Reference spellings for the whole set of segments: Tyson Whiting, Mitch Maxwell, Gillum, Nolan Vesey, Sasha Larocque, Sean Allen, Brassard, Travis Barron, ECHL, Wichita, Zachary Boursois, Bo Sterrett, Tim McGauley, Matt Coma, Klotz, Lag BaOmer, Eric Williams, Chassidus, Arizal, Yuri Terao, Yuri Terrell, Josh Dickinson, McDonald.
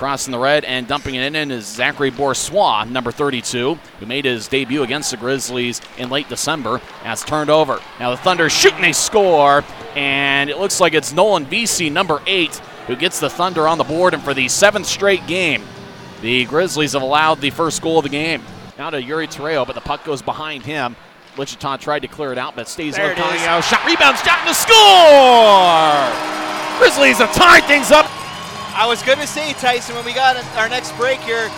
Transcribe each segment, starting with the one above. Crossing the red and dumping it in is Zachary Boursois, number 32, who made his debut against the Grizzlies in late December. That's turned over. Now the Thunder shoot and they score. And it looks like it's Nolan Vesey, number 8, who gets the Thunder on the board. And for the 7th straight game, the Grizzlies have allowed the first goal of the game. Now to Yuri Terao, but the puck goes behind him. Wichita tried to clear it out, but stays there. Terao, shot, rebound, shot, and a score! Grizzlies have tied things up. I was going to say, Tyson, when we got our next break here,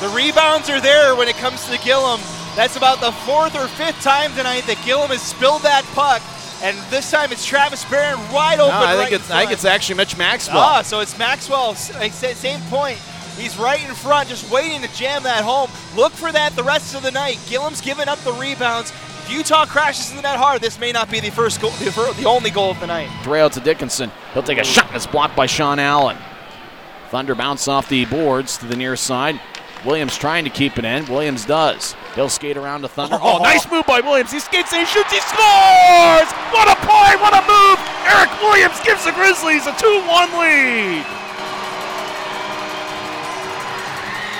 the rebounds are there when it comes to Gillum. That's about the 4th or 5th time tonight that Gillum has spilled that puck, and this time it's Travis Barron wide open. I think it's actually Mitch Maxwell. So it's Maxwell, same point. He's right in front, just waiting to jam that home. Look for that the rest of the night. Gillum's giving up the rebounds. If Utah crashes into that hard, this may not be the first goal, the only goal of the night. Terao to Dickinson. He'll take a shot that's blocked by Sean Allen. Thunder bounce off the boards to the near side. Williams trying to keep it in. Williams does. He'll skate around to Thunder. Oh, nice move by Williams. He skates and he shoots. He scores! What a play! What a move! Eric Williams gives the Grizzlies a 2-1 lead.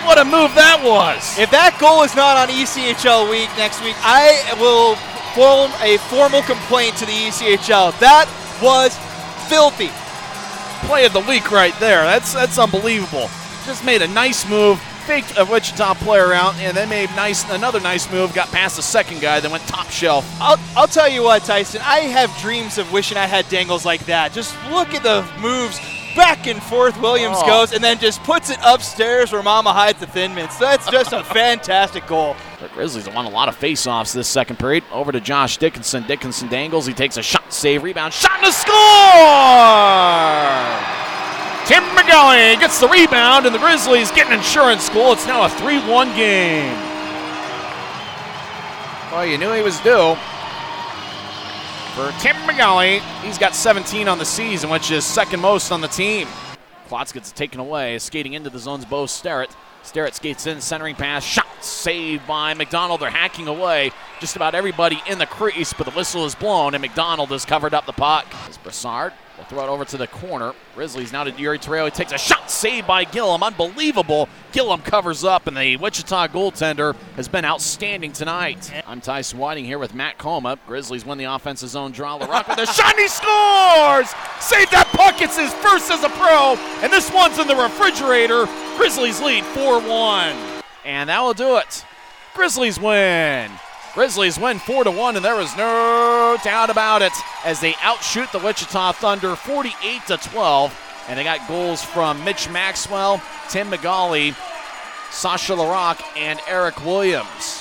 What a move that was. If that goal is not on ECHL week next week, I will form a formal complaint to the ECHL. That was filthy. Play of the week right there. That's unbelievable. Just made a nice move, faked a Wichita player out, and then made another nice move, got past the second guy, then went top shelf. I'll tell you what, Tyson, I have dreams of wishing I had dangles like that. Just look at the moves. Back and forth, Williams goes, and then just puts it upstairs where Mama hides the Thin Mints. That's just a fantastic goal. The Grizzlies have won a lot of faceoffs this second period. Over to Josh Dickinson. Dickinson dangles. He takes a shot, save, rebound, shot, and a score! Tim McGauley gets the rebound, and the Grizzlies get an insurance goal. It's now a 3-1 game. Well, you knew he was due. For Tim McGauley, he's got 17 on the season, which is second most on the team. Klotz gets taken away, skating into the zone's Bo Sterrett. Sterrett skates in, centering pass, shot, saved by McDonald. They're hacking away just about everybody in the crease, but the whistle is blown, and McDonald has covered up the puck. It's Brassard. We'll throw it over to the corner. Grizzlies now to Yuri Terrell. He takes a shot, saved by Gillum. Unbelievable. Gillum covers up, and the Wichita goaltender has been outstanding tonight. I'm Tyson Whiting here with Matt Coma. Grizzlies win the offensive zone draw. LaRocque with a shot, and he scores! Saved that puck. It's his first as a pro, and this one's in the refrigerator. Grizzlies lead 4-1. And that will do it. Grizzlies win. Grizzlies win 4-1, and there was no doubt about it as they outshoot the Wichita Thunder 48-12. And they got goals from Mitch Maxwell, Tim McGauley, Sasha Larocque, and Eric Williams.